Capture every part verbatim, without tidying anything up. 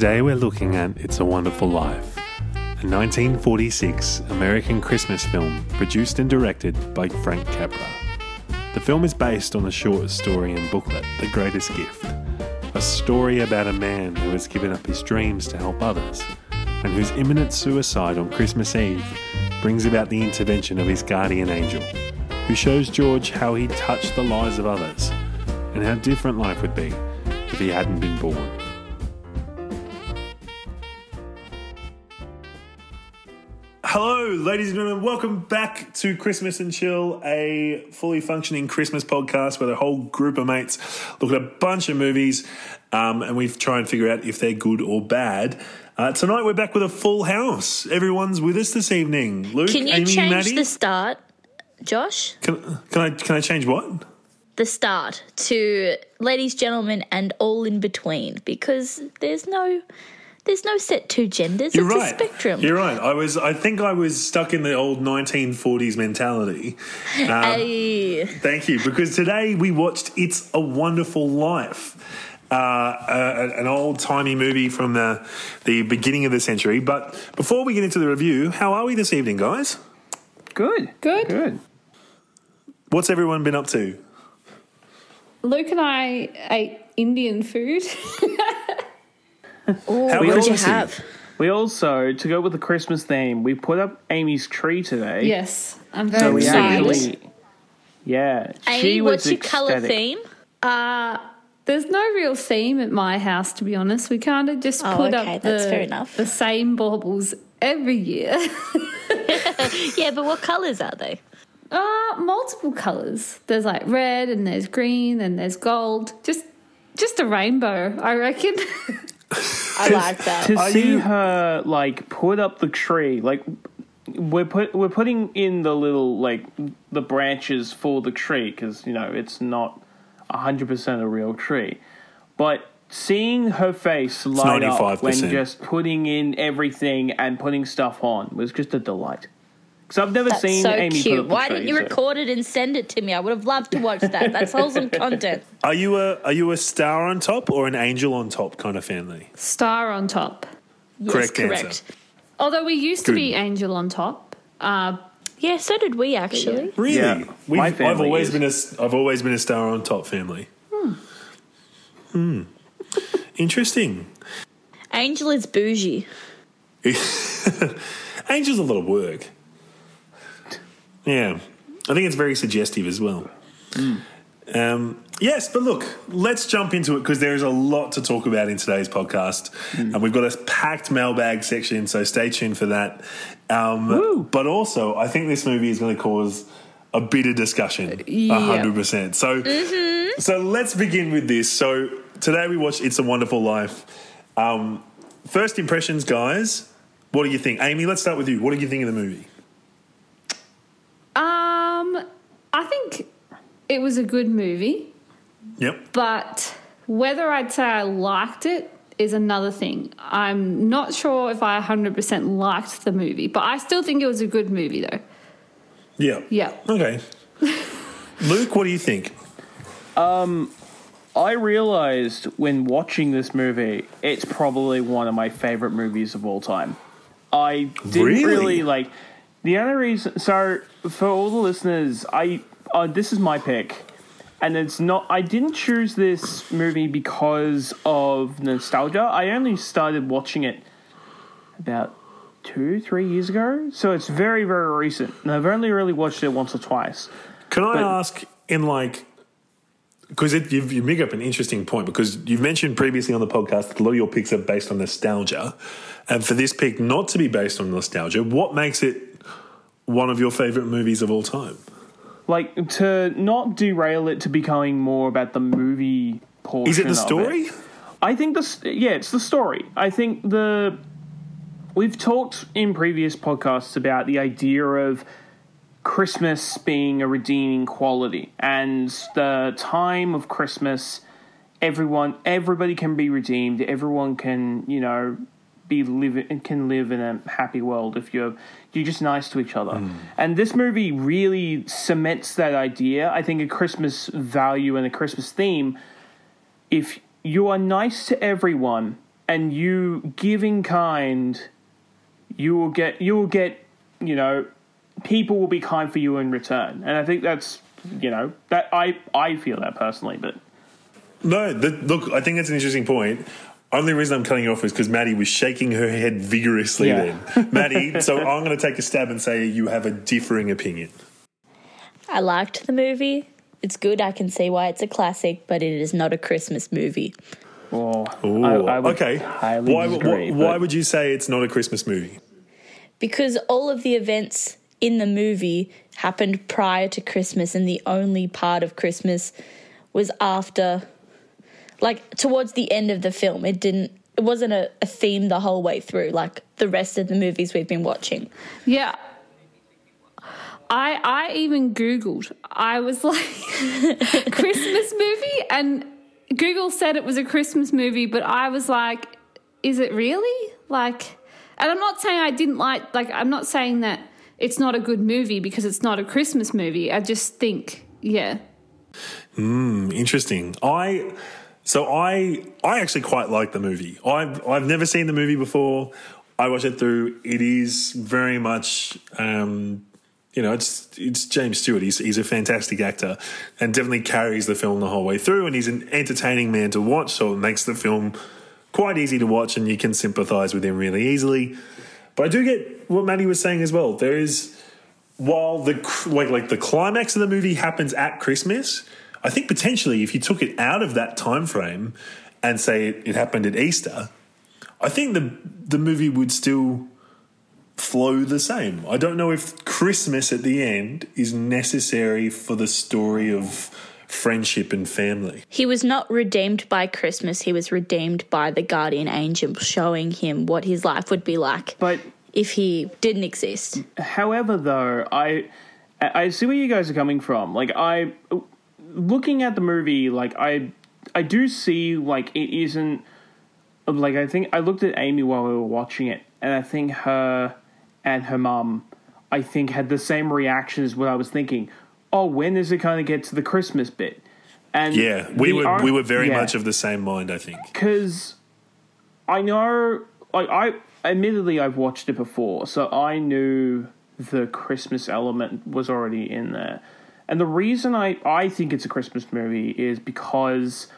Today we're looking at It's a Wonderful Life, a nineteen forty-six American Christmas film produced and directed by Frank Capra. The film is based on the short story and booklet, The Greatest Gift, a story about a man who has given up his dreams to help others, and whose imminent suicide on Christmas Eve brings about the intervention of his guardian angel, who shows George how he touched the lives of others, and how different life would be if he hadn't been born. Hello, ladies and gentlemen, welcome back to Christmas and Chill, a fully functioning Christmas podcast where the whole group of mates look at a bunch of movies um, and we try and figure out if they're good or bad. Uh, tonight we're back with a full house. Everyone's with us this evening. Luke, can you Amy, change Maddie? The start, Josh? Can, can I can I change what? The start to ladies, gentlemen, and all in between, because there's no... There's no set two genders. You're it's right. a spectrum. You're right. I was. I think I was stuck in the old nineteen forties mentality. Um, hey. Thank you. Because today we watched It's a Wonderful Life, uh, a, an old-timey movie from the, the beginning of the century. But before we get into the review, how are we this evening, guys? Good. Good. Good. What's everyone been up to? Luke and I ate Indian food. Ooh, How we, also, have? we also, to go with the Christmas theme, we put up Amy's tree today. Yes, I'm very so excited. We actually, yeah, Amy, she was what's your colour theme? Uh, there's no real theme at my house, to be honest. We kind of just oh, put okay, up that's the, fair enough. the same baubles every year. Yeah, but what colours are they? Uh, multiple colours. There's like red and there's green and there's gold. Just, just a rainbow, I reckon. I like that. To Are see you... her like put up the tree, like we're put we're putting in the little like the branches for the tree because you know it's not a hundred percent a real tree, but seeing her face light up when just putting in everything and putting stuff on was just a delight. Because I've never That's seen so Amy cute. Put up the Why tree, didn't you so. record it and send it to me? I would have loved to watch that. That's wholesome content. Are you a are you a star on top or an angel on top kind of family? Star on top. Yes, correct, correct answer. Although we used Good. to be angel on top. Uh, yeah, so did we actually. Really? Yeah, my family I've always is. been a I've always been a star on top family. Hmm. Hmm. Interesting. Angel is bougie. Angel's a lot of work. Yeah, I think it's very suggestive as well. Mm. Um, yes, but look, let's jump into it because there is a lot to talk about in today's podcast. Mm. And we've got a packed mailbag section, so stay tuned for that. Um, but also, I think this movie is going to cause a bit of discussion, one hundred percent. Yep. So, mm-hmm. so let's begin with this. So today we watched It's a Wonderful Life. Um, first impressions, guys, what do you think? Amy, let's start with you. What do you think of the movie? Um, I think it was a good movie. Yep. But whether I'd say I liked it is another thing. I'm not sure if I one hundred percent liked the movie, but I still think it was a good movie though. Yeah. Yeah. Okay. Luke, what do you think? Um, I realised when watching this movie, it's probably one of my favourite movies of all time. I didn't really, really like... The other reason, so for all the listeners, I uh, this is my pick, and it's not. I didn't choose this movie because of nostalgia. I only started watching it about two, three years ago, so it's very, very recent. And I've only really watched it once or twice. Can I but, ask in like? Because you've you make up an interesting point because you've mentioned previously on the podcast that a lot of your picks are based on nostalgia, and for this pick not to be based on nostalgia, what makes it one of your favourite movies of all time? Like, to not derail it to becoming more about the movie portion. Is it the story? It, I think this, yeah, it's the story. I think the, we've talked in previous podcasts about the idea of Christmas being a redeeming quality and the time of Christmas, everyone, everybody can be redeemed. Everyone can, you know, be live can live in a happy world if you're you're just nice to each other. Mm. And this movie really cements that idea. I think a Christmas value and a Christmas theme, if you are nice to everyone and you give in kind, you will get, you will get, you know, people will be kind for you in return. And I think that's, you know, that I, I feel that personally, but. No, the, look, I think that's an interesting point. Only reason I'm cutting you off is because Maddie was shaking her head vigorously yeah. then. Maddie, so I'm going to take a stab and say you have a differing opinion. I liked the movie. It's good. I can see why it's a classic, but it is not a Christmas movie. Oh, Ooh, I, I would okay. highly why, disagree, why, but... why would you say it's not a Christmas movie? Because all of the events in the movie happened prior to Christmas, and the only part of Christmas was after, like, towards the end of the film. It didn't, it wasn't a, a theme the whole way through, like the rest of the movies we've been watching. Yeah. I I even Googled. I was like, Christmas movie? And Google said it was a Christmas movie, but I was like, is it really? Like, and I'm not saying I didn't like, like, I'm not saying that it's not a good movie because it's not a Christmas movie. I just think, yeah. Mm, interesting. I... So I I actually quite like the movie. I've I've never seen the movie before. I watched it through. It is very much, um, you know, it's it's James Stewart. He's he's a fantastic actor and definitely carries the film the whole way through. And he's an entertaining man to watch, so it makes the film quite easy to watch, and you can sympathise with him really easily. But I do get what Maddie was saying as well. There is, while the like like the climax of the movie happens at Christmas, I think potentially if you took it out of that time frame and say it, it happened at Easter, I think the the movie would still flow the same. I don't know if Christmas at the end is necessary for the story of friendship and family. He was not redeemed by Christmas. He was redeemed by the guardian angel showing him what his life would be like but if he didn't exist. However, though, I, I see where you guys are coming from. Like, I... Looking at the movie, like, I I do see, like, it isn't... Like, I think... I looked at Amy while we were watching it, and I think her and her mum, I think, had the same reaction as what I was thinking. Oh, when does it kind of get to the Christmas bit? And yeah, we were are, we were very yeah, much of the same mind, I think. Because I know... Like, I... Admittedly, I've watched it before, so I knew the Christmas element was already in there. And the reason I, I think it's a Christmas movie is because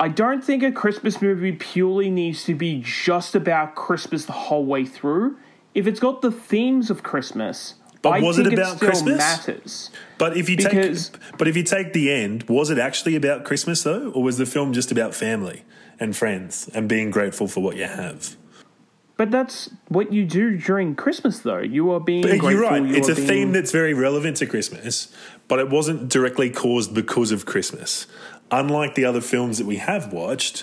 I don't think a Christmas movie purely needs to be just about Christmas the whole way through. If it's got the themes of Christmas, but I was think it, about it still Christmas? Matters. But if you because, take, but if you take the end, was it actually about Christmas though, or was the film just about family and friends and being grateful for what you have? But that's what you do during Christmas, though. You are being but grateful. You're right. You it's a being... theme that's very relevant to Christmas, but it wasn't directly caused because of Christmas. Unlike the other films that we have watched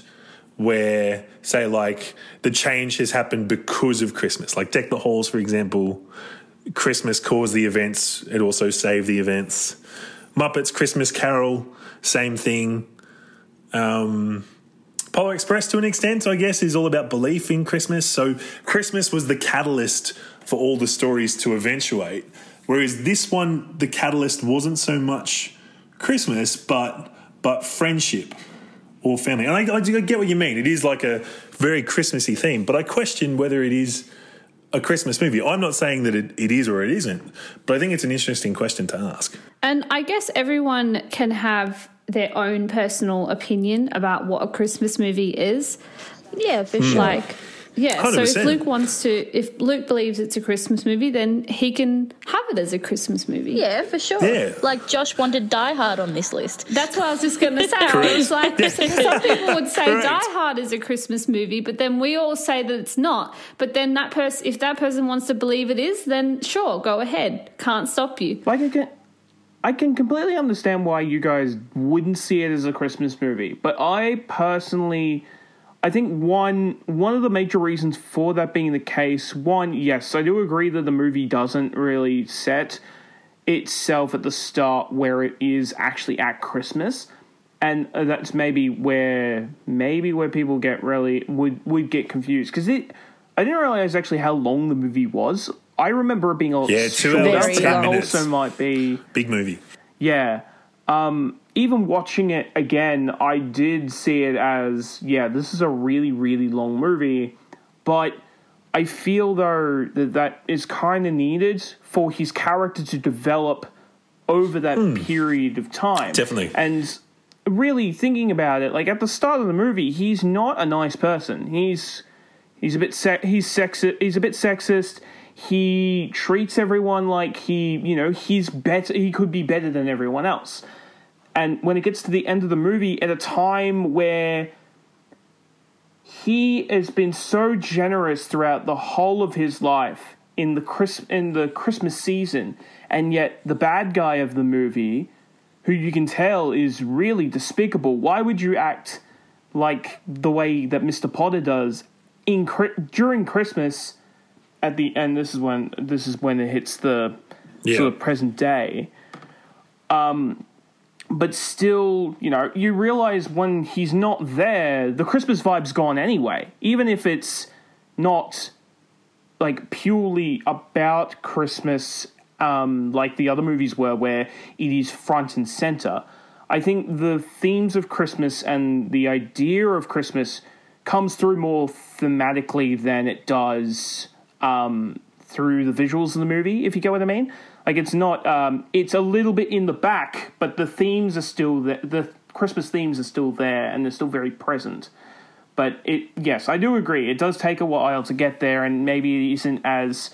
where, say, like, the change has happened because of Christmas. Like Deck the Halls, for example, Christmas caused the events. It also saved the events. Muppet's Christmas Carol, same thing. Um... Polar Express, to an extent, I guess, is all about belief in Christmas. So Christmas was the catalyst for all the stories to eventuate, whereas this one, the catalyst wasn't so much Christmas but but friendship or family. And I, I get what you mean. It is like a very Christmassy theme, but I question whether it is a Christmas movie. I'm not saying that it, it is or it isn't, but I think it's an interesting question to ask. And I guess everyone can have their own personal opinion about what a Christmas movie is. Yeah, for sure. Like, yeah, one hundred percent. So if Luke wants to, if Luke believes it's a Christmas movie, then he can have it as a Christmas movie. Yeah, for sure. Yeah. Like Josh wanted Die Hard on this list. That's what I was just going to say. I was like, yeah. Some people would say correct. Die Hard is a Christmas movie, but then we all say that it's not. But then that person, if that person wants to believe it is, then sure, go ahead. Can't stop you. Like again. I can completely understand why you guys wouldn't see it as a Christmas movie, but I personally, I think one one of the major reasons for that being the case, one, yes, I do agree that the movie doesn't really set itself at the start where it is actually at Christmas, and that's maybe where maybe where people get really would would get confused because it I didn't realize actually how long the movie was. I remember it being all yeah, two hours, ten minutes. Also might be big movie. Yeah, um, even watching it again, I did see it as, yeah, this is a really, really long movie, but I feel, though, that that is kind of needed for his character to develop over that mm. period of time. Definitely. And really thinking about it, like, at the start of the movie, he's not a nice person. He's he's a bit se- he's sexist. He's a bit sexist. He treats everyone like he, you know, he's better. He could be better than everyone else. And when it gets to the end of the movie, at a time where he has been so generous throughout the whole of his life in the Chris- in the Christmas season, and yet the bad guy of the movie, who you can tell is really despicable. Why would you act like the way that Mister Potter does in during Christmas? At the end, this is when this is when it hits the yeah. sort of present day. Um, but still, you know, you realize when he's not there, the Christmas vibe's gone anyway. Even if it's not like purely about Christmas, um, like the other movies were, where it is front and center. I think the themes of Christmas and the idea of Christmas comes through more thematically than it does um, through the visuals of the movie, if you get what I mean. Like, it's not, um, it's a little bit in the back, but the themes are still there. The Christmas themes are still there, and they're still very present. But it, yes, I do agree. It does take a while to get there, and maybe it isn't as,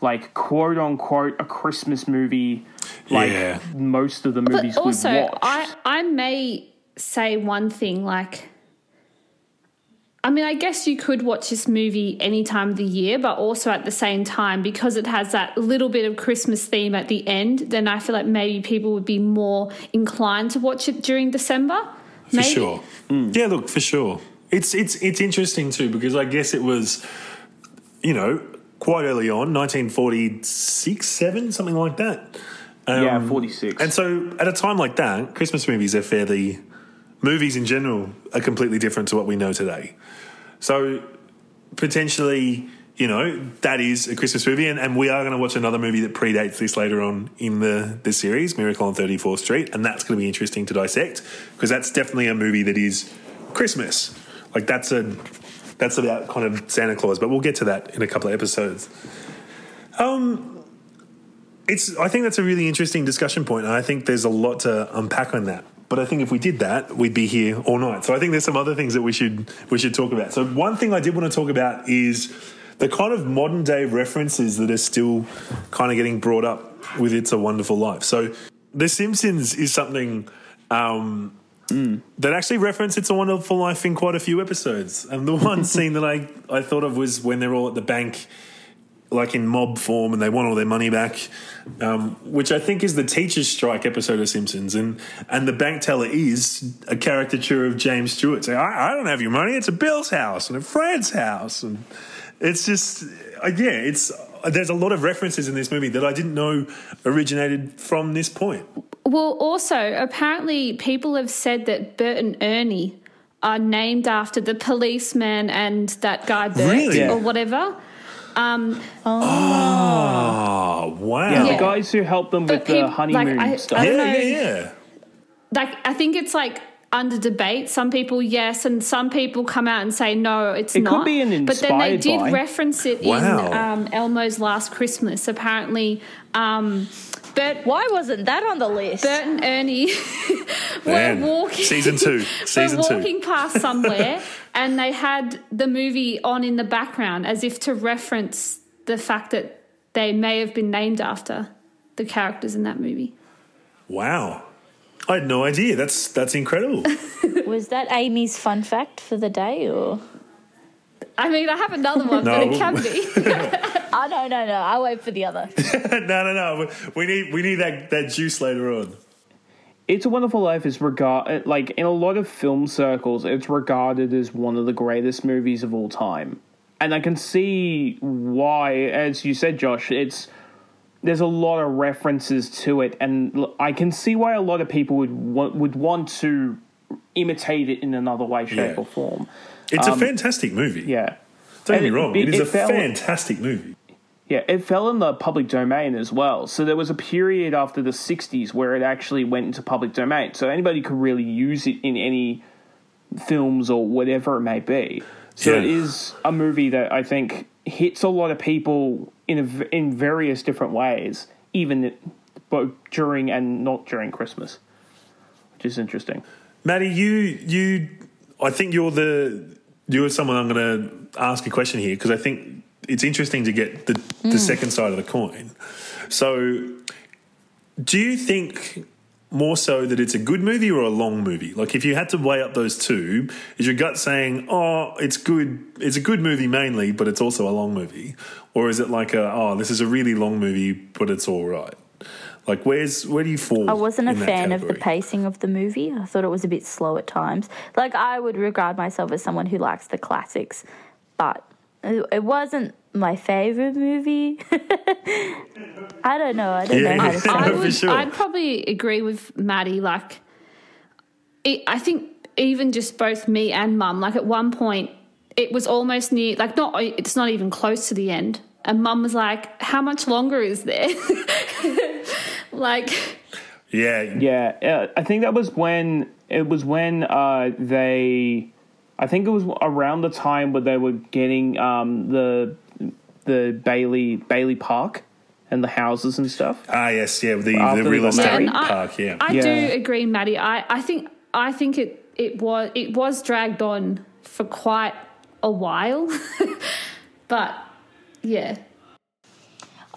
like, quote unquote, a Christmas movie, like yeah. most of the movies but also, we've watched. I, I may say one thing, like, I mean, I guess you could watch this movie any time of the year, but also at the same time, because it has that little bit of Christmas theme at the end, then I feel like maybe people would be more inclined to watch it during December. Maybe. For sure. Mm. Yeah, look, for sure. It's it's it's interesting too, because I guess it was, you know, quite early on, nineteen forty-six, seven, something like that. Um, yeah, forty-six. And so at a time like that, Christmas movies are fairly... Movies in general are completely different to what we know today. So potentially, you know, that is a Christmas movie, and, and we are going to watch another movie that predates this later on in the, the series, Miracle on thirty-fourth Street, and that's going to be interesting to dissect, because that's definitely a movie that is Christmas. Like, that's a that's about kind of Santa Claus, but we'll get to that in a couple of episodes. Um, it's I think that's a really interesting discussion point, and I think there's a lot to unpack on that. But I think if we did that, we'd be here all night. So I think there's some other things that we should we should talk about. So one thing I did want to talk about is the kind of modern-day references that are still kind of getting brought up with It's a Wonderful Life. So The Simpsons is something um, mm. that actually referenced It's a Wonderful Life in quite a few episodes. And the one scene that I, I thought of was when they're all at the bank, like in mob form, and they want all their money back, um, which I think is the teacher's strike episode of Simpsons. And and the bank teller is a caricature of James Stewart saying, I, I don't have your money, it's a Bill's house and a Fred's house. And it's just, uh, yeah, it's uh, there's a lot of references in this movie that I didn't know originated from this point. Well, also, apparently people have said that Bert and Ernie are named after the policeman and that guy Bert really? or whatever. Um, oh. oh, wow. Yeah, the guys who help them but with people, the honeymoon like, I, stuff. I yeah, know, yeah, yeah. Like, I think it's, like, under debate. Some people, yes, and some people come out and say, no, it's it not. It could be an inspired But then they did by. reference it wow. in um, Elmo's Last Christmas, apparently. Um, Bert, why wasn't that on the list? Bert and Ernie were walking... Season two. Season were walking two. past somewhere... And they had the movie on in the background as if to reference the fact that they may have been named after the characters in that movie. Wow. I had no idea. That's that's incredible. Was that Amy's fun fact for the day? Or I mean, I have another one, no, but it can be. Oh, no, no, no. I'll wait for the other. no, no, no. We need we need that, that juice later on. It's a Wonderful Life is regard like in a lot of film circles, it's regarded as one of the greatest movies of all time, and I can see why. As you said, Josh, it's there's a lot of references to it, and I can see why a lot of people would want, would want to imitate it in another way, shape, yeah. or form. It's um, a fantastic movie. Yeah, don't get me wrong, it, it is it a fantastic movie. Yeah, it fell in the public domain as well. So there was a period after the sixties where it actually went into public domain. So anybody could really use it in any films or whatever it may be. So yeah. It is a movie that I think hits a lot of people in a, in various different ways, even both during and not during Christmas, which is interesting. Maddie, you you, I think you're the you're someone I'm going to ask a question here because I think. It's interesting to get the, mm. the second side of the coin. So do you think more so that it's a good movie or a long movie? Like if you had to weigh up those two, is your gut saying, oh, it's good, it's a good movie mainly, but it's also a long movie? Or is it like, a, oh, this is a really long movie, but it's all right? Like where's where do you fall? I wasn't a fan of the pacing of the movie. I thought it was a bit slow at times. Like I would regard myself as someone who likes the classics, but... It wasn't my favourite movie. I don't know. I don't yeah, know how to say I would, sure. I'd probably agree with Maddie. Like, it, I think even just both me and Mum, like at one point it was almost near, like not. It's not even close to the end. And Mum was like, how much longer is there? like... Yeah. Yeah. I think that was when, it was when uh, they... I think it was around the time where they were getting um, the the Bailey Bailey Park and the houses and stuff. Ah, yes, yeah, the, the real estate yeah, park. I, yeah, I yeah. do agree, Maddie. I, I think I think it, it was it was dragged on for quite a while, but yeah,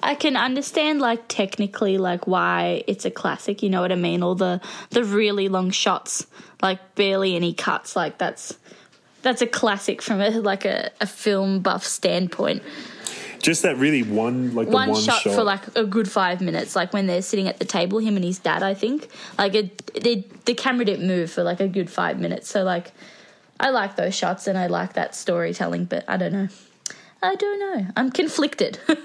I can understand like technically like why it's a classic. You know what I mean? All the the really long shots, like barely any cuts. Like that's. That's a classic from a like a, a film buff standpoint. Just that really one like one, the one shot, shot for like a good five minutes, like when they're sitting at the table, him and his dad, I think. Like it, it, the camera didn't move for like a good five minutes. So like, I like those shots and I like that storytelling, but I don't know. I don't know. I'm conflicted because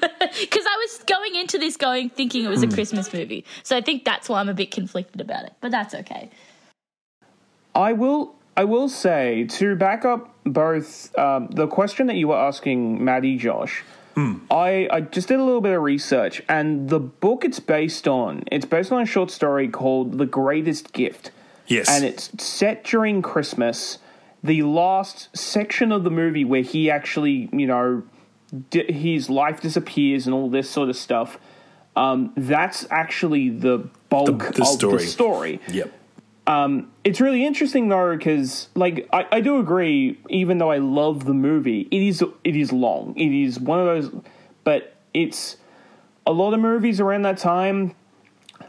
I was going into this going thinking it was mm. a Christmas movie, so I think that's why I'm a bit conflicted about it. But that's okay. I will. I will say, to back up both um, the question that you were asking, Maddie, Josh, mm. I, I just did a little bit of research, and the book it's based on, it's based on a short story called The Greatest Gift. Yes. And it's set during Christmas, the last section of the movie where he actually, you know, di- his life disappears and all this sort of stuff. Um, that's actually the bulk the, the of story. the story. Yep. Um, it's really interesting though because, like, I, I do agree. Even though I love the movie, it is it is long. It is one of those, but it's a lot of movies around that time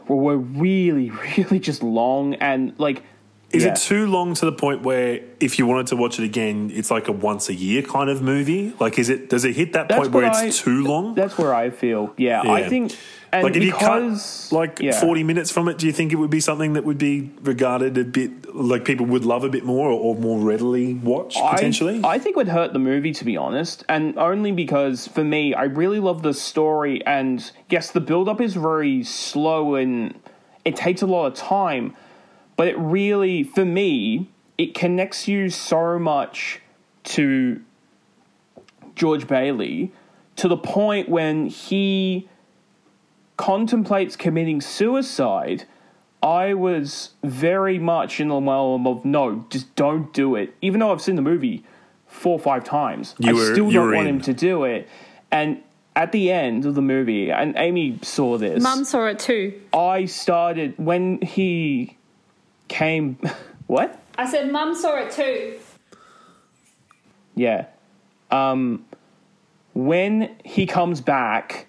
were really, really just long and like. Is yeah. it too long to the point where if you wanted to watch it again, it's like a once a year kind of movie? Like, is it does it hit that that's point where I, it's too long? That's where I feel. Yeah, yeah. I think. And like if because, you cut like yeah. forty minutes from it, do you think it would be something that would be regarded a bit like people would love a bit more or, or more readily watch potentially? I, I think it would hurt the movie, to be honest, and only because for me, I really love the story, and yes, the build-up is very slow and it takes a lot of time, but it really, for me, it connects you so much to George Bailey to the point when he... contemplates committing suicide, I was very much in the realm of no, just don't do it. Even though I've seen the movie four or five times, you I were, still don't want in. him to do it. And at the end of the movie, and Amy saw this. Mum saw it too. I started, when he came, what? I said Mum saw it too. Yeah. Um, when he comes back...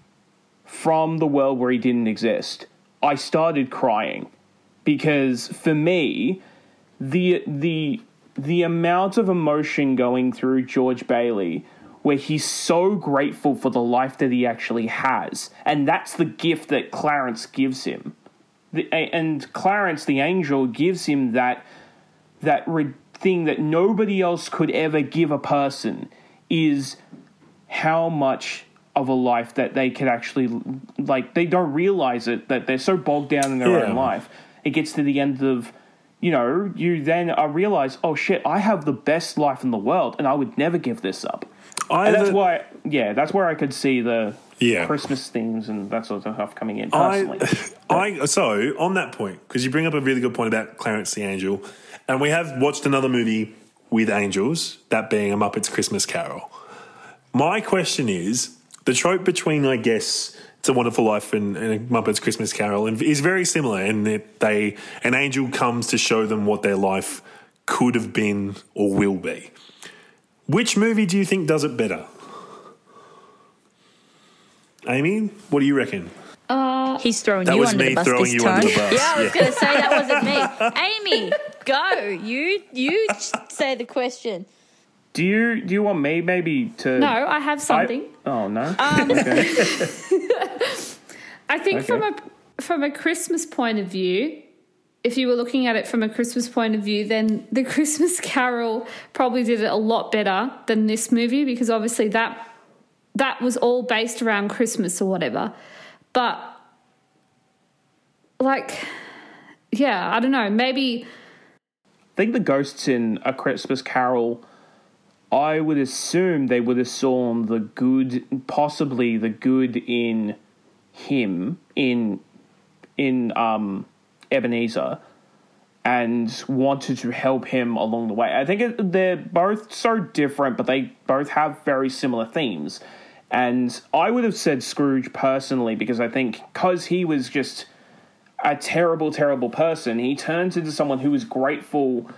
from the world where he didn't exist, I started crying because for me, the the the amount of emotion going through George Bailey where he's so grateful for the life that he actually has, and that's the gift that Clarence gives him. The, and Clarence, the angel, gives him that, that re- thing that nobody else could ever give a person is how much... of a life that they could actually, like, they don't realize it, that they're so bogged down in their yeah. own life. It gets to the end of, you know, you then uh, realize, oh, shit, I have the best life in the world and I would never give this up. I and that's a, why, yeah, that's where I could see the yeah. Christmas themes and that sort of stuff coming in personally. I, I, so on that point, because you bring up a really good point about Clarence the Angel, and we have watched another movie with angels, that being A Muppet's Christmas Carol. My question is, the trope between, I guess, It's a Wonderful Life and, and A Muppet's Christmas Carol is very similar in that they, an angel comes to show them what their life could have been or will be. Which movie do you think does it better? Amy, what do you reckon? Uh, He's throwing that you under the bus this time. That was me throwing you under the bus. Yeah, I was yeah. going to say that wasn't me. Amy, go. You you say the question. Do you do you want me maybe to... No, I have something. I, oh, no? Um, okay. I think okay. from a from a Christmas point of view, if you were looking at it from a Christmas point of view, then The Christmas Carol probably did it a lot better than this movie, because obviously that that was all based around Christmas or whatever. But, like, yeah, I don't know, maybe... I think the ghosts in A Christmas Carol, I would assume they would have seen the good, possibly the good in him, in in um, Ebenezer, and wanted to help him along the way. I think it, they're both so different, but they both have very similar themes. And I would have said Scrooge personally, because I think because he was just a terrible, terrible person, he turns into someone who is grateful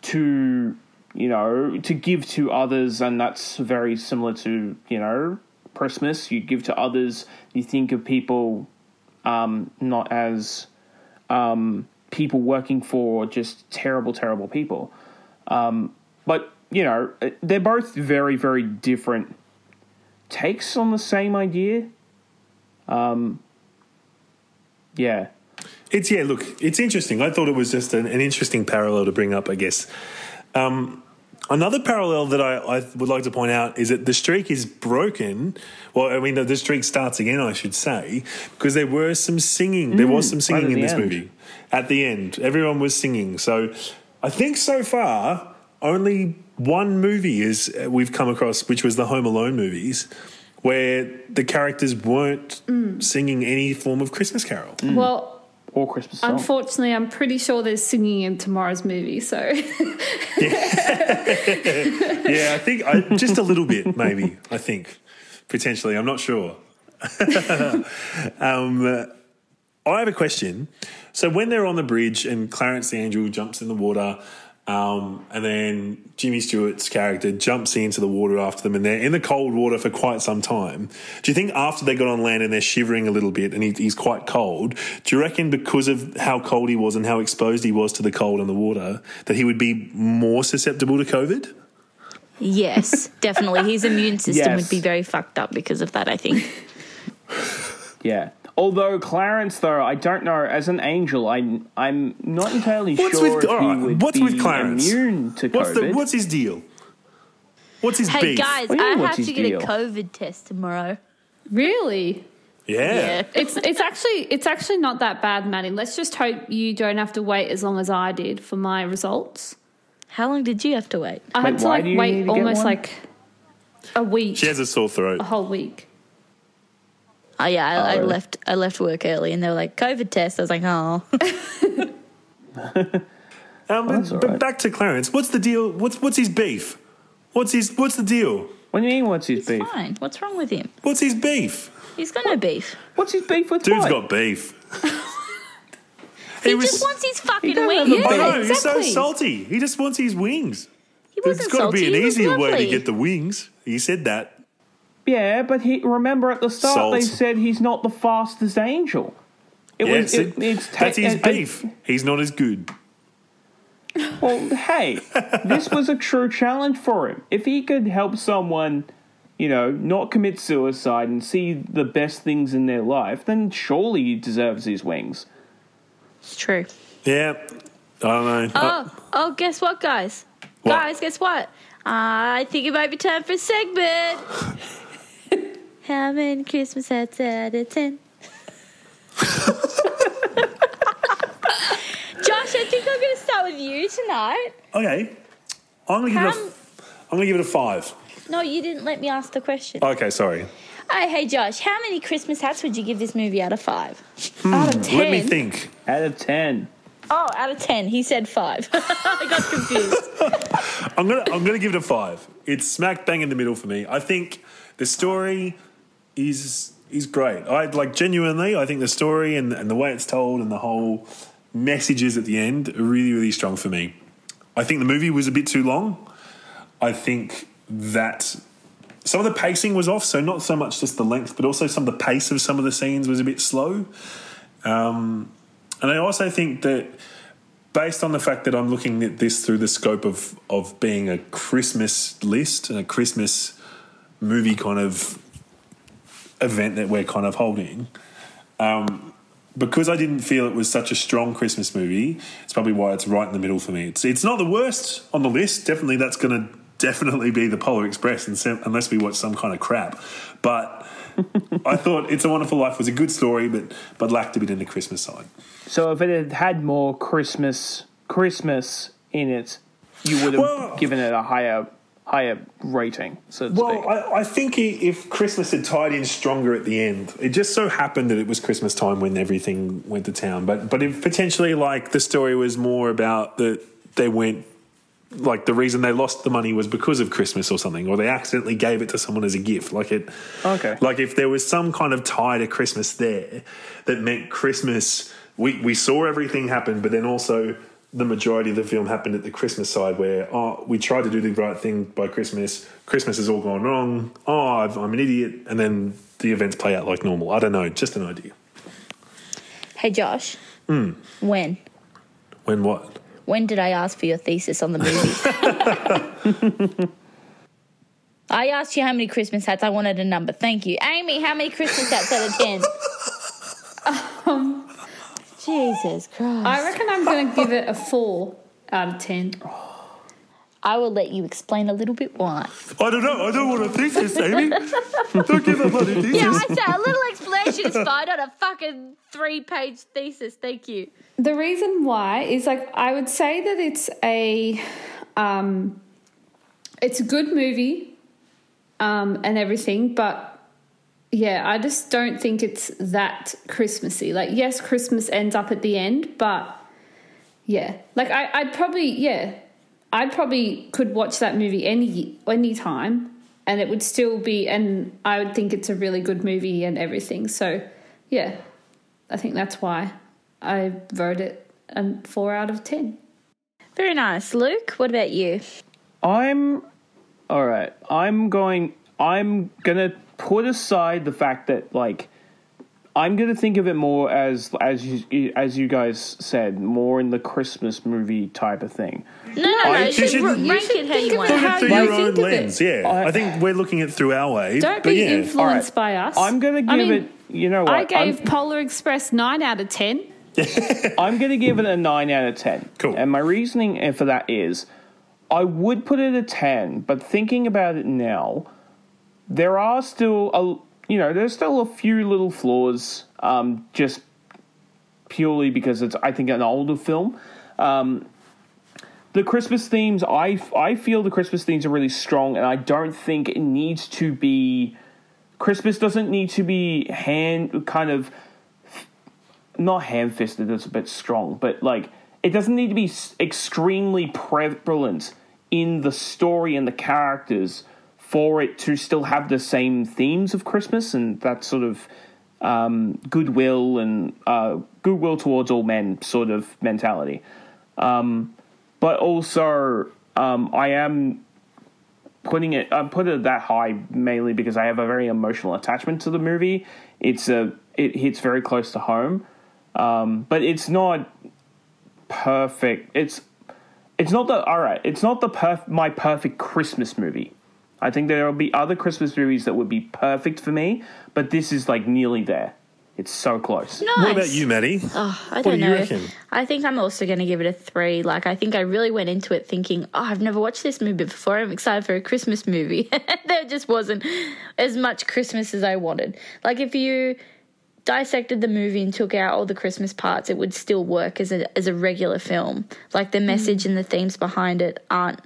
to, you know, to give to others, and that's very similar to, you know, Christmas. You give to others, you think of people um, not as um, people working for just terrible, terrible people. Um, but, you know, they're both very, very different takes on the same idea. Um, yeah. It's, yeah, look, it's interesting. I thought it was just an, an interesting parallel to bring up, I guess. Um, another parallel that I, I would like to point out is that the streak is broken. Well, I mean, the, the streak starts again, I should say, because there were some singing. Mm, there was some singing right in this end. movie. At the end, everyone was singing. So I think so far only one movie is we've come across, which was the Home Alone movies, where the characters weren't mm. singing any form of Christmas carol. Mm. Well, or Christmas song. Unfortunately, I'm pretty sure there's singing in tomorrow's movie, so... yeah. yeah, I think I, just a little bit, maybe, I think, potentially. I'm not sure. um, I have a question. So when they're on the bridge and Clarence the Angel jumps in the water, um, and then Jimmy Stewart's character jumps into the water after them, and they're in the cold water for quite some time. Do you think after they got on land and they're shivering a little bit and he, he's quite cold, do you reckon because of how cold he was and how exposed he was to the cold and the water that he would be more susceptible to COVID? Yes, definitely. His immune system yes. would be very fucked up because of that, I think. yeah. Although Clarence, though, I don't know. As an angel, I'm I'm not entirely what's sure with, if right, he would what's be with Clarence? immune to COVID. What's, the, what's his deal? What's his hey, beef? Hey, guys, I have to get deal? a COVID test tomorrow. Really? Yeah. yeah. It's it's actually it's actually not that bad, Maddie. Let's just hope you don't have to wait as long as I did for my results. How long did you have to wait? I wait, had to like wait to almost like a week. She has a sore throat. A whole week. Oh, yeah, I, I left I left work early and they were like, COVID test. I was like, oh. um, well, but right. back to Clarence. What's the deal? What's what's his beef? What's his What's the deal? What do you mean what's his He's beef? He's fine. What's wrong with him? What's his beef? He's got what? no beef. What's his beef with Dude's what? Dude's got beef. He, he was, just wants his fucking wings. Yeah, I know, exactly. He's so salty. He just wants his wings. He wasn't There's got salty. to be an he easier way to get the wings. He said that. Yeah, but he remember at the start Salt. they said he's not the fastest angel. It yeah, was it, it's ta- that's his and, beef. And, he's not as good. Well, hey, this was a true challenge for him. If he could help someone, you know, not commit suicide and see the best things in their life, then surely he deserves his wings. It's true. Yeah, I don't know. Oh, oh, oh guess what, guys? What? Guys, guess what? Uh, I think it might be time for a segment. How many Christmas hats out of ten? Josh, I think I'm going to start with you tonight. Okay, I'm going to give it. A, I'm going to give it a five. No, you didn't let me ask the question. Okay, sorry. Oh, hey, Josh, how many Christmas hats would you give this movie out of five? Hmm, out of ten? Let me think. Out of ten. Oh, out of ten. He said five. I got confused. I'm gonna, I'm gonna give it a five. It's smack bang in the middle for me. I think the story is is great. I like genuinely. I think the story and and the way it's told and the whole messages at the end are really really strong for me. I think the movie was a bit too long. I think that some of the pacing was off. So not so much just the length, but also some of the pace of some of the scenes was a bit slow. Um. And I also think that based on the fact that I'm looking at this through the scope of, of being a Christmas list and a Christmas movie kind of event that we're kind of holding, um, because I didn't feel it was such a strong Christmas movie, it's probably why it's right in the middle for me. It's it's not the worst on the list. Definitely that's going to definitely be the Polar Express unless we watch some kind of crap. But I thought It's a Wonderful Life was a good story but but lacked a bit in the Christmas side. So if it had had more Christmas Christmas in it, you would have well, given it a higher higher rating, so to well, speak. I, I think if Christmas had tied in stronger at the end, it just so happened that it was Christmas time when everything went to town. But but if potentially like the story was more about that they went, like the reason they lost the money was because of Christmas or something, or they accidentally gave it to someone as a gift. Like it, okay. Like if there was some kind of tie to Christmas there that meant Christmas, we, we saw everything happen, but then also the majority of the film happened at the Christmas side where, oh, we tried to do the right thing by Christmas. Christmas has all gone wrong. Oh, I've, I'm an idiot. And then the events play out like normal. I don't know. Just an idea. Hey, Josh. Mm. When? When what? When did I ask for your thesis on the movie? I asked you how many Christmas hats. I wanted a number. Thank you. Amy, how many Christmas hats out of ten? um, Jesus Christ. I reckon I'm going to give it a four out of ten. I will let you explain a little bit why. I don't know. I don't want a thesis, Amy. Don't give a bloody thesis. Yeah, I say a little explanation is fine, not a fucking three-page thesis. Thank you. The reason why is, like, I would say that it's a, um, it's a good movie, um, and everything, but yeah, I just don't think it's that Christmassy. Like, yes, Christmas ends up at the end, but yeah, like I, I'd probably yeah. I probably could watch that movie any any time and it would still be, and I would think it's a really good movie and everything. So, yeah, I think that's why I voted it a four out of ten. Very nice. Luke, what about you? I'm, all right, I'm going, I'm going to put aside the fact that, like, I'm going to think of it more as as you as you guys said, more in the Christmas movie type of thing. No, no, I, no you should, should rank you should it how you want. Put it through your own lens, yeah. I, I think we're looking at it through our way. Don't but be yeah. influenced right. by us. I'm going to give I mean, it, you know what? I gave I'm, Polar Express nine out of ten. I'm going to give it a nine out of ten. Cool. And my reasoning for that is I would put it a ten, but thinking about it now, there are still a You know, there's still a few little flaws, um, just purely because it's, I think, an older film. Um, the Christmas themes, I, I feel the Christmas themes are really strong, and I don't think it needs to be... Christmas doesn't need to be hand, kind of... Not ham-fisted, that's a bit strong, but, like, it doesn't need to be extremely prevalent in the story and the characters for it to still have the same themes of Christmas and that sort of um, goodwill and uh, goodwill towards all men sort of mentality. Um, but also um, I am putting it, I put it that high mainly because I have a very emotional attachment to the movie. It's a, it hits very close to home, um, but it's not perfect. It's, it's not the, all right. It's not the perf- my perfect Christmas movie. I think there will be other Christmas movies that would be perfect for me, but this is, like, nearly there. It's so close. Nice. What about you, Maddie? Oh, I don't know. What do you reckon? I think I'm also going to give it a three. Like, I think I really went into it thinking, oh, I've never watched this movie before. I'm excited for a Christmas movie. There just wasn't as much Christmas as I wanted. Like, if you dissected the movie and took out all the Christmas parts, it would still work as a, as a regular film. Like, the message mm. and the themes behind it aren't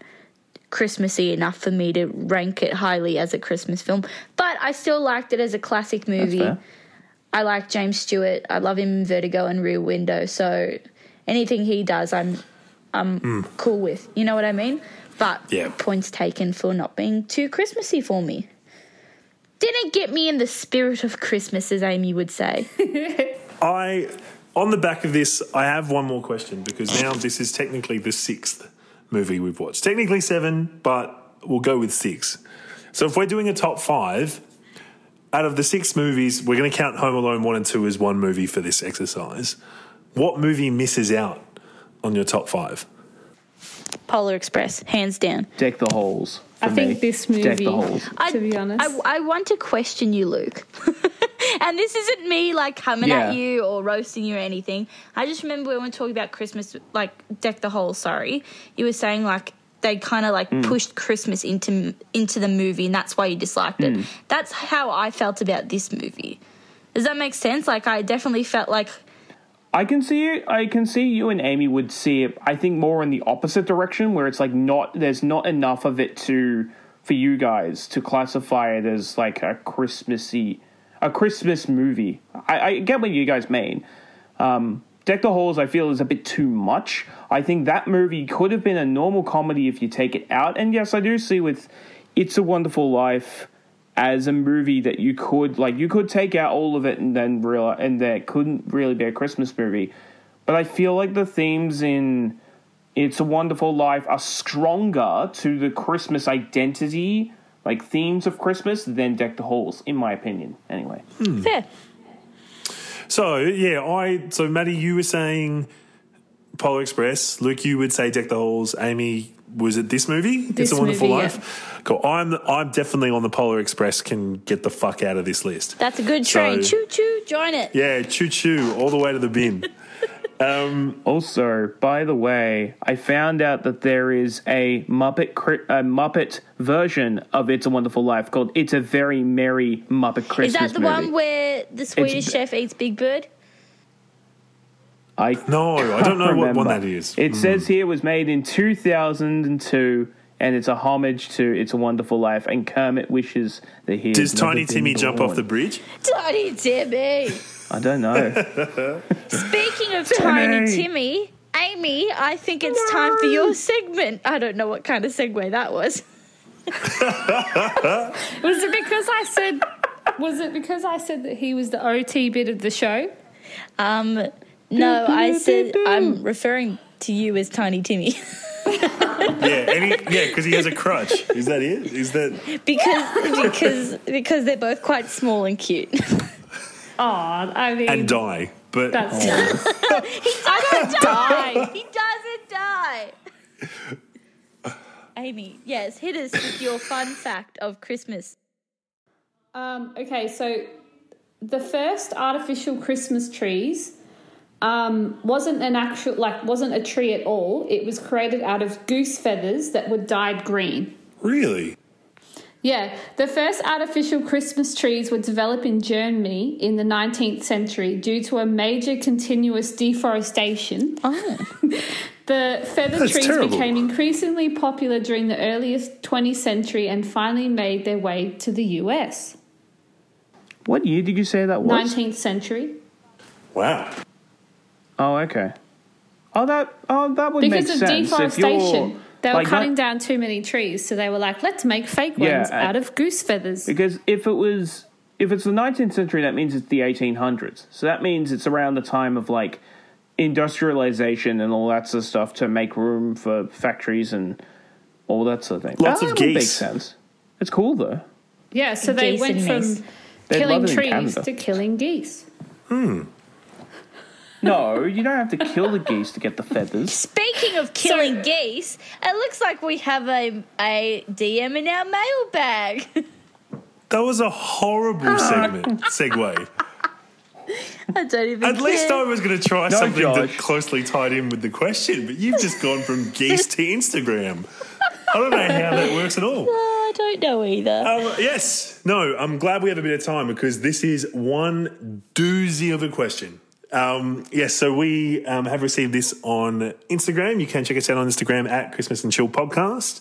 Christmassy enough for me to rank it highly as a Christmas film. But I still liked it as a classic movie. I like James Stewart. I love him in Vertigo and Rear Window. So anything he does, I'm I'm mm. cool with. You know what I mean? But yeah. Points taken for not being too Christmassy for me. Didn't get me in the spirit of Christmas, as Amy would say. I, on the back of this, I have one more question, because now this is technically the sixth movie we've watched. Technically seven, but we'll go with six. So if we're doing a top five, out of the six movies, we're going to count Home Alone one and two as one movie for this exercise. What movie misses out on your top five? Polar Express, hands down. Deck the Halls. I me. think this movie, Deck the Halls. I, to be honest. I, I want to question you, Luke. And this isn't me, like, coming yeah. at you or roasting you or anything. I just remember when we were talking about Christmas, like, Deck the Halls, sorry, you were saying, like, they kind of, like, mm. pushed Christmas into into the movie, and that's why you disliked mm. it. That's how I felt about this movie. Does that make sense? Like, I definitely felt like... I can see it. I can see you and Amy would see it, I think, more in the opposite direction, where it's like not there's not enough of it to for you guys to classify it as like a Christmassy, a Christmas movie. I, I get what you guys mean. Um, Deck the Halls, I feel, is a bit too much. I think that movie could have been a normal comedy if you take it out. And yes, I do see with It's a Wonderful Life as a movie that you could like, you could take out all of it and then realize, and there couldn't really be a Christmas movie. But I feel like the themes in It's a Wonderful Life are stronger to the Christmas identity, like themes of Christmas, than Deck the Halls, in my opinion. Anyway, hmm. fair. So yeah, I so Maddie, you were saying Polar Express. Luke, you would say Deck the Halls. Amy, was it this movie? This it's a Wonderful movie, Life. Yeah. Cool. I'm I'm definitely on the Polar Express. Can get the fuck out of this list. That's a good train. So, choo choo, join it. Yeah, choo choo, all the way to the bin. um, also, by the way, I found out that there is a Muppet a Muppet version of It's a Wonderful Life called It's a Very Merry Muppet Christmas. Is that the movie. One where the Swedish it's, Chef eats Big Bird? I no, I don't know remember. what one that is. It mm. says here it was made in two thousand two, and it's a homage to It's a Wonderful Life, and Kermit wishes that he Does Tiny Timmy born. jump off the bridge? Tiny Timmy! I don't know. Speaking of Tiny. Tiny Timmy, Amy, I think it's no. time for your segment. I don't know what kind of segue that was. Was it because I said... Was it because I said that he was the O T bit of the show? Um... No, I said I'm referring to you as Tiny Timmy. yeah, any, yeah, because he has a crutch. Is that it? Is that because because because they're both quite small and cute. Oh, I mean, and die, but that's oh. he doesn't die. He doesn't die. Amy, yes, hit us with your fun fact of Christmas. Um. Okay, so the first artificial Christmas trees. Um, wasn't an actual, like, wasn't a tree at all. It was created out of goose feathers that were dyed green. Really? Yeah. The first artificial Christmas trees were developed in Germany in the nineteenth century due to a major continuous deforestation. Oh. The feather That's trees terrible. became increasingly popular during the earliest twentieth century and finally made their way to the U S. What year did you say that was? nineteenth century. Wow. Oh, okay. Oh, that oh that would because make sense. Because of deforestation. They were like cutting that, down too many trees, so they were like, let's make fake yeah, ones I, out of goose feathers. Because if it was if it's the nineteenth century, that means it's the eighteen hundreds. So that means it's around the time of, like, industrialization and all that sort of stuff to make room for factories and all that sort of thing. Lots that of geese. That makes sense. It's cool, though. Yeah, so they geese went from killing trees to killing geese. Hmm. No, you don't have to kill the geese to get the feathers. Speaking of killing so, geese, it looks like we have a, a D M in our mailbag. That was a horrible segment segue. I don't even At care. least I was going to try no, something Josh. that closely tied in with the question, but you've just gone from geese to Instagram. I don't know how that works at all. Uh, I don't know either. Um, yes. No, I'm glad we have a bit of time because this is one doozy of a question. Um, yes, yeah, so we um, have received this on Instagram. You can check us out on Instagram at Christmas and Chill Podcast.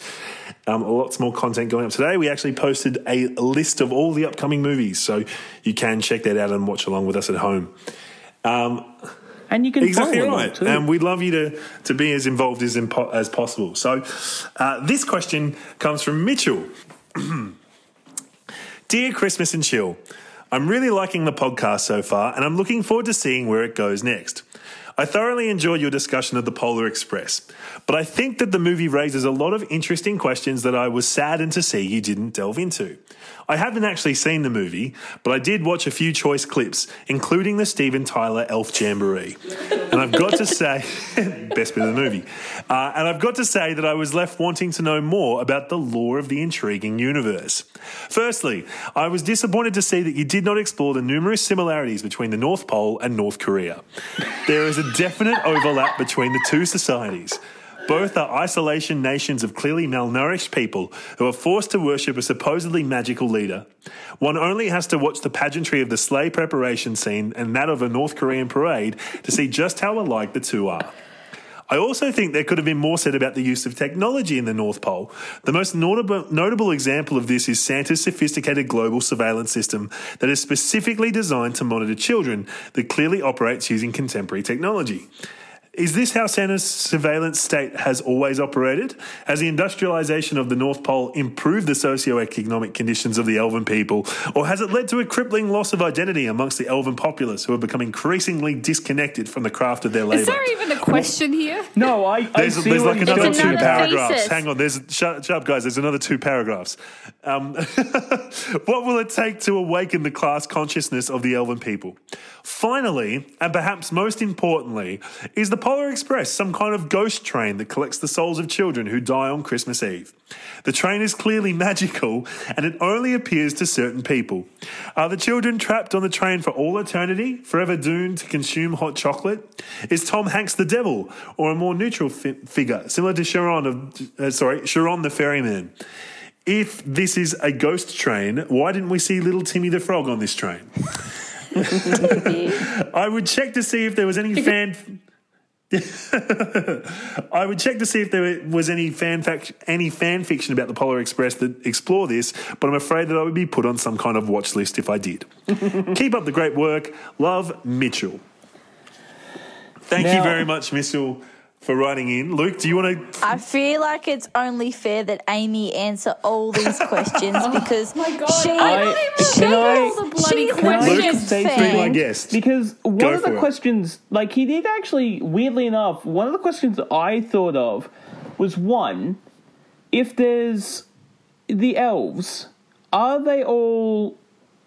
Um, lots more content going up today. We actually posted a list of all the upcoming movies, so you can check that out and watch along with us at home. Um, and you can exactly follow right. And um, we'd love you to to be as involved as impo- as possible. So uh, this question comes from Mitchell. Dear Christmas and Chill, I'm really liking the podcast so far, and I'm looking forward to seeing where it goes next. I thoroughly enjoyed your discussion of the Polar Express, but I think that the movie raises a lot of interesting questions that I was saddened to see you didn't delve into. I haven't actually seen the movie, but I did watch a few choice clips, including the Steven Tyler Elf Jamboree. And I've got to say, best bit of the movie, uh, and I've got to say that I was left wanting to know more about the lore of the intriguing universe. Firstly, I was disappointed to see that you did not explore the numerous similarities between the North Pole and North Korea. There is a definite overlap between the two societies. Both are isolation nations of clearly malnourished people who are forced to worship a supposedly magical leader. One only has to watch the pageantry of the sleigh preparation scene and that of a North Korean parade to see just how alike the two are. I also think there could have been more said about the use of technology in the North Pole. The most notable, notable example of this is Santa's sophisticated global surveillance system that is specifically designed to monitor children that clearly operates using contemporary technology. Is this how Santa's surveillance state has always operated? Has the industrialization of the North Pole improved the socioeconomic conditions of the elven people, or has it led to a crippling loss of identity amongst the elven populace who have become increasingly disconnected from the craft of their labour? Is there even a question well, here? No, I, I there's, see there's like another, another two paragraphs. Thesis. Hang on, there's shut, shut up, guys. There's another two paragraphs. Um, what will it take to awaken the class consciousness of the elven people? Finally, and perhaps most importantly, is the Polar Express some kind of ghost train that collects the souls of children who die on Christmas Eve? The train is clearly magical, and it only appears to certain people. Are the children trapped on the train for all eternity, forever doomed to consume hot chocolate? Is Tom Hanks the devil, or a more neutral fi- figure, similar to Charon of uh, sorry Charon the ferryman? If this is a ghost train, why didn't we see little Timmy the Frog on this train? I would check to see if there was any fan. I would check to see if there was any fan fact, any fan fiction about the Polar Express that explore this, but I'm afraid that I would be put on some kind of watch list if I did. Keep up the great work. Love, Mitchell. Thank now, you very much, Mitchell, for writing in. Luke, do you want to... I feel like it's only fair that Amy answer all these questions because oh my God. she... I, she can I, the bloody she's questions Luke, be my guest. Because one Go of the questions... It. Like, he did actually, weirdly enough, one of the questions that I thought of was, one, if there's the elves, are they all...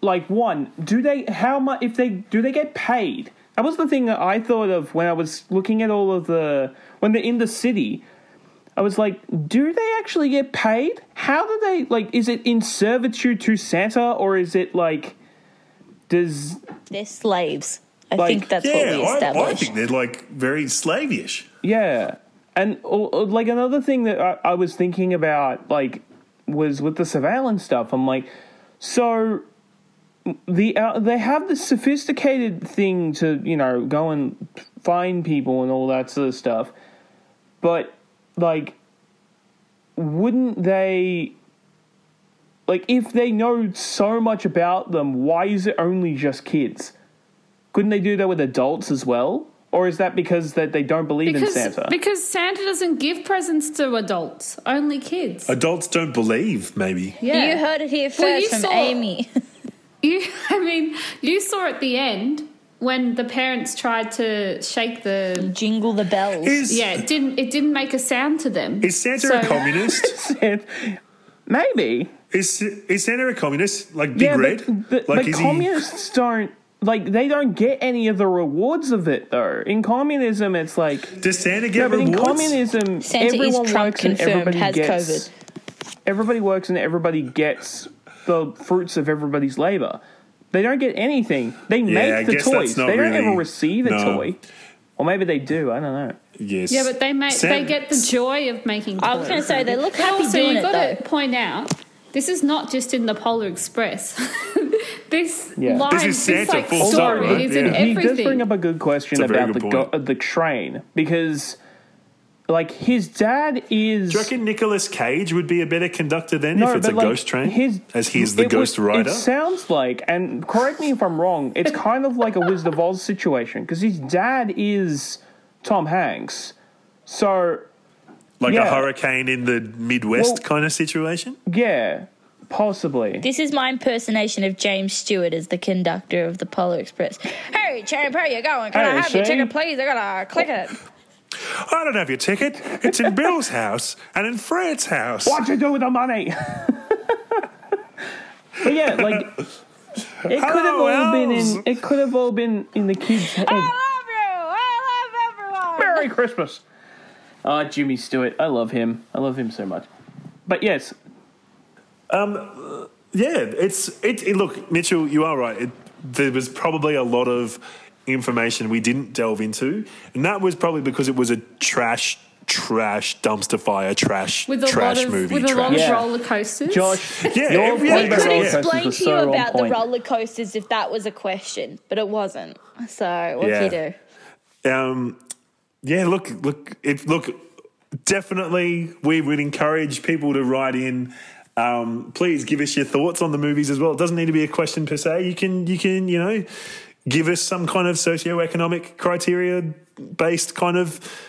Like, one, do they... How much... If they... Do they get paid? That was the thing that I thought of when I was looking at all of the... When they're in the city, I was like, do they actually get paid? How do they... Like, is it in servitude to Santa, or is it, like... Does... They're slaves. I like, think that's yeah, what we established. I, I think they're, like, very slavish. Yeah. And, or, or, like, another thing that I, I was thinking about, like, was with the surveillance stuff. I'm like, so... The uh, they have this sophisticated thing to, you know, go and find people and all that sort of stuff, but, like, wouldn't they, like, if they know so much about them, why is it only just kids? Couldn't they do that with adults as well? Or is that because that they don't believe because, in Santa? Because Santa doesn't give presents to adults, only kids. Adults don't believe, maybe. Yeah. You heard it here first well, from saw- Amy. You, I mean, you saw at the end when the parents tried to shake the... Jingle the bells. Is, yeah, it didn't It didn't make a sound to them. Is Santa so, a communist? Maybe. Is is Santa a communist? Like, Big yeah, Red? But, but, like, but communists he... don't... Like, they don't get any of the rewards of it, though. In communism, it's like... Does Santa get no, but rewards? In communism, Santa everyone works and everybody has gets... COVID. Everybody works and everybody gets... the fruits of everybody's labor. They don't get anything. They yeah, make I the toys. They don't really, ever receive a no. toy. Or maybe they do. I don't know. Yes. Yeah, but they make Sam, they get the joy of making toys. I was going to say they look happy also, doing it, though. So you've got to point out This is not just in the Polar Express. This yeah. line, this, is this like, story start, right? is yeah. in everything. He does bring up a good question a about good the, go- the train, because, like, his dad is... Do you reckon Nicolas Cage would be a better conductor then no, if it's a like, ghost train, his, as he's the ghost was, rider? It sounds like, and correct me if I'm wrong, it's kind of like a Wizard of Oz situation, because his dad is Tom Hanks, so... Like yeah. a hurricane in the Midwest well, kind of situation? Yeah, possibly. This is my impersonation of James Stewart as the conductor of the Polar Express. Hey, champ, how you going? Can hey, I have Shane? your ticket, please? I got to click it. I don't have your ticket. It's in Bill's house and in Fred's house. What'd you do with the money? But yeah, like, it could have all else. been in. It could have all been in the kids' head. I love you. I love everyone. Merry Christmas. Ah, oh, Jimmy Stewart. I love him. I love him so much. But yes, um, yeah, it's it, it. Look, Mitchell, you are right. It, there was probably a lot of information we didn't delve into, and that was probably because it was a trash, trash dumpster fire, trash, with a trash lot of, movie, with a lot yeah. of roller coasters. Josh, yeah, we yeah, could explain to so you about the roller coasters if that was a question, but it wasn't. So what yeah. do you do? Um. Yeah, look, look, it, look. Definitely, we would encourage people to write in. Um, please give us your thoughts on the movies as well. It doesn't need to be a question per se. You can, you can, you know, give us some kind of socioeconomic criteria-based kind of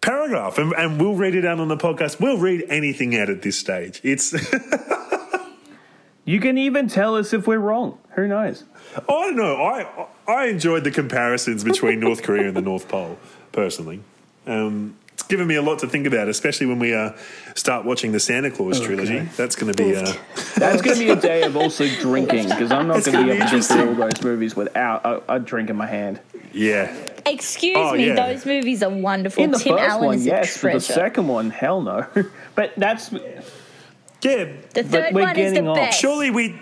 paragraph, and, and we'll read it out on the podcast. We'll read anything out at this stage. It's. You can even tell us if we're wrong. Who knows? I don't know. I I enjoyed the comparisons between North Korea and the North Pole. Personally, um, it's given me a lot to think about, especially when we uh, start watching the Santa Claus trilogy. Okay. That's going to be uh... that's going to be a day of also drinking, because I'm not going to be able to see all those movies without a, a drink in my hand. Yeah. Excuse oh, me, yeah. those movies are wonderful. In the Tim first Allen one, is yes, a treasure. For the second one, hell no. But that's yeah. The third one is the off. best. Surely we,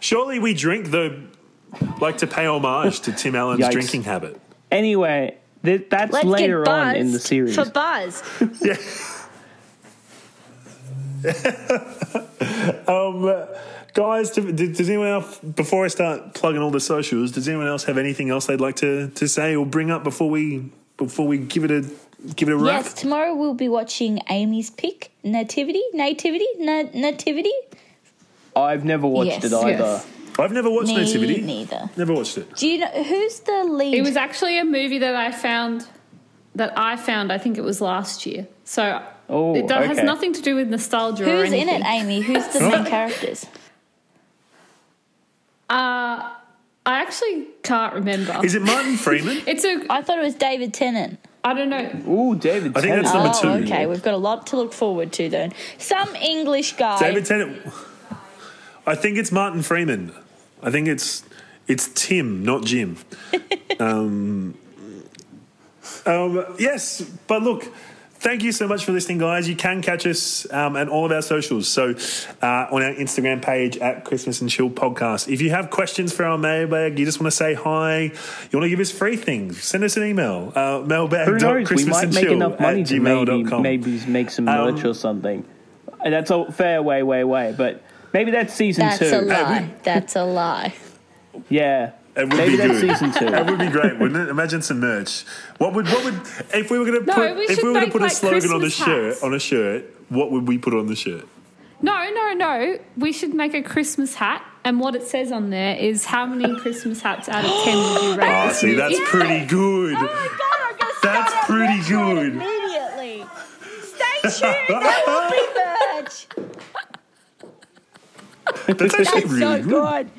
surely we drink the like to pay homage to Tim Allen's Yikes. drinking habit. Anyway. Th- that's Let's later on in the series. For buzz. Yeah. um, guys, do, do, does anyone else, before I start plugging all the socials, does anyone else have anything else they'd like to, to say or bring up before we before we give it a give it a wrap? Yes, tomorrow we'll be watching Amy's pick, Nativity, Nativity, Na- Nativity. I've never watched yes, it either. Yes. I've never watched Me Nativity. Neither. Never watched it. Do you know who's the lead? It was actually a movie that I found. That I found. I think it was last year. So oh, it does, okay. has nothing to do with nostalgia. Who's or anything. in it, Amy? Who's the main characters? Uh I actually can't remember. Is it Martin Freeman? It's a. I thought it was David Tennant. I don't know. Ooh, David Tennant. I think that's number oh, two. Okay, we've got a lot to look forward to then. Some English guy. David Tennant. I think it's Martin Freeman. I think it's it's Tim, not Jim. um, um, yes, but look, thank you so much for listening, guys. You can catch us um, at all of our socials. So uh, on our Instagram page at Christmas and Chill Podcast. If you have questions for our mailbag, you just want to say hi, you want to give us free things, send us an email. Uh, mailbag dot christmas and chill at gmail dot com. Maybe make some merch um, or something. That's a fair way, way, way, but... Maybe that's season that's two. That's a lie. That's a lie. Yeah. It would Maybe be that's good. season two. It would be great, wouldn't it? Imagine some merch. What would what would if we were going to no, put we if we were going to put like a slogan Christmas on the shirt hats. on a shirt? What would we put on the shirt? No, no, no. We should make a Christmas hat, and what it says on there is how many Christmas hats out of ten would you rate? Oh, see, movie? that's yeah. pretty good. Oh my god, I'm going to That's pretty good. Immediately. Stay tuned. There will be merch. That's actually That's really so good. Wow,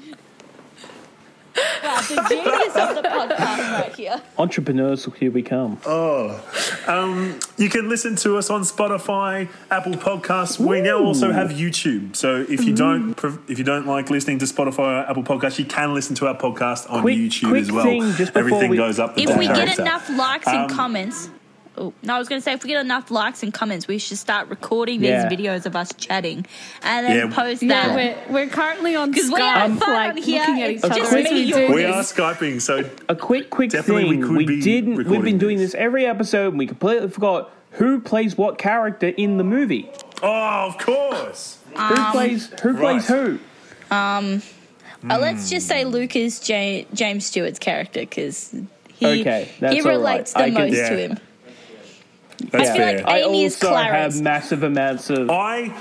the genius of the podcast right here. Entrepreneurs, here we come. Oh, um, you can listen to us on Spotify, Apple Podcasts. Ooh. We now also have YouTube. So if you don't, if you don't like listening to Spotify or Apple Podcasts, you can listen to our podcast on quick, YouTube quick as well. Thing, just Everything we, goes up. The if we character. get enough likes um, and comments. Oh, no, I was going to say, if we get enough likes and comments, we should start recording these yeah. videos of us chatting and then yeah. post yeah, that. We're, we're currently on Skype. Because we are um, fun like, here. Looking at each other. Quick, we we are Skyping, so a quick, quick thing. We, could we be didn't. We've been doing this every episode, and we completely forgot who plays what character in the movie. Oh, of course. Um, who plays who? Right. Plays who? Um, mm. uh, let's just say Lucas J- James Stewart's character, because he okay, he relates right. the I most can, yeah. to him. That's I feel fair. Like Amy I also is Clarence. Have massive amounts of. I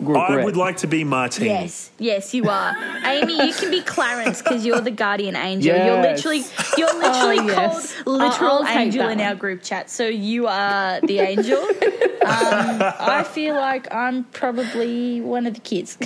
regret. I would like to be Martine. Yes, yes, you are, Amy. You can be Clarence because you're the guardian angel. Yes. You're literally you're literally oh, called yes. literal uh, angel in our group chat. So you are the angel. um, I feel like I'm probably one of the kids.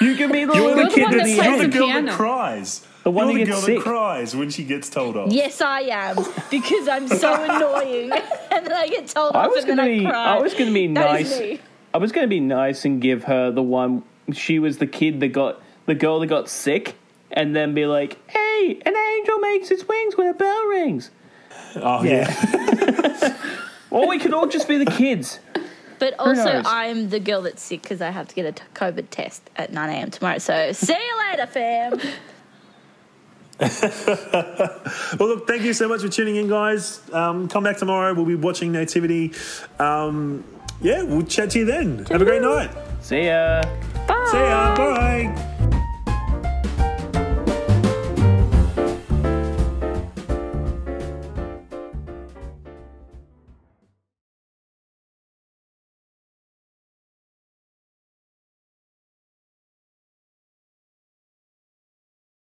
You can be the you're little the kid that you're the girl piano. That cries. The one You're who the gets girl sick. That cries when she gets told off. Yes, I am, because I'm so annoying, and then I get told I off was and gonna then be, I cry. I was going to be that nice. I was going to be nice and give her the one. She was the kid that got the girl that got sick, and then be like, "Hey, an angel makes its wings when a bell rings." Oh yeah. yeah. Or we could all just be the kids. But also, I'm the girl that's sick because I have to get a t- COVID test at nine a.m. tomorrow. So see you later, fam. Well, look, thank you so much for tuning in, guys. Um, come back tomorrow. We'll be watching Nativity. Um, yeah, we'll chat to you then. Have a great night. See ya. Bye. See ya. Bye.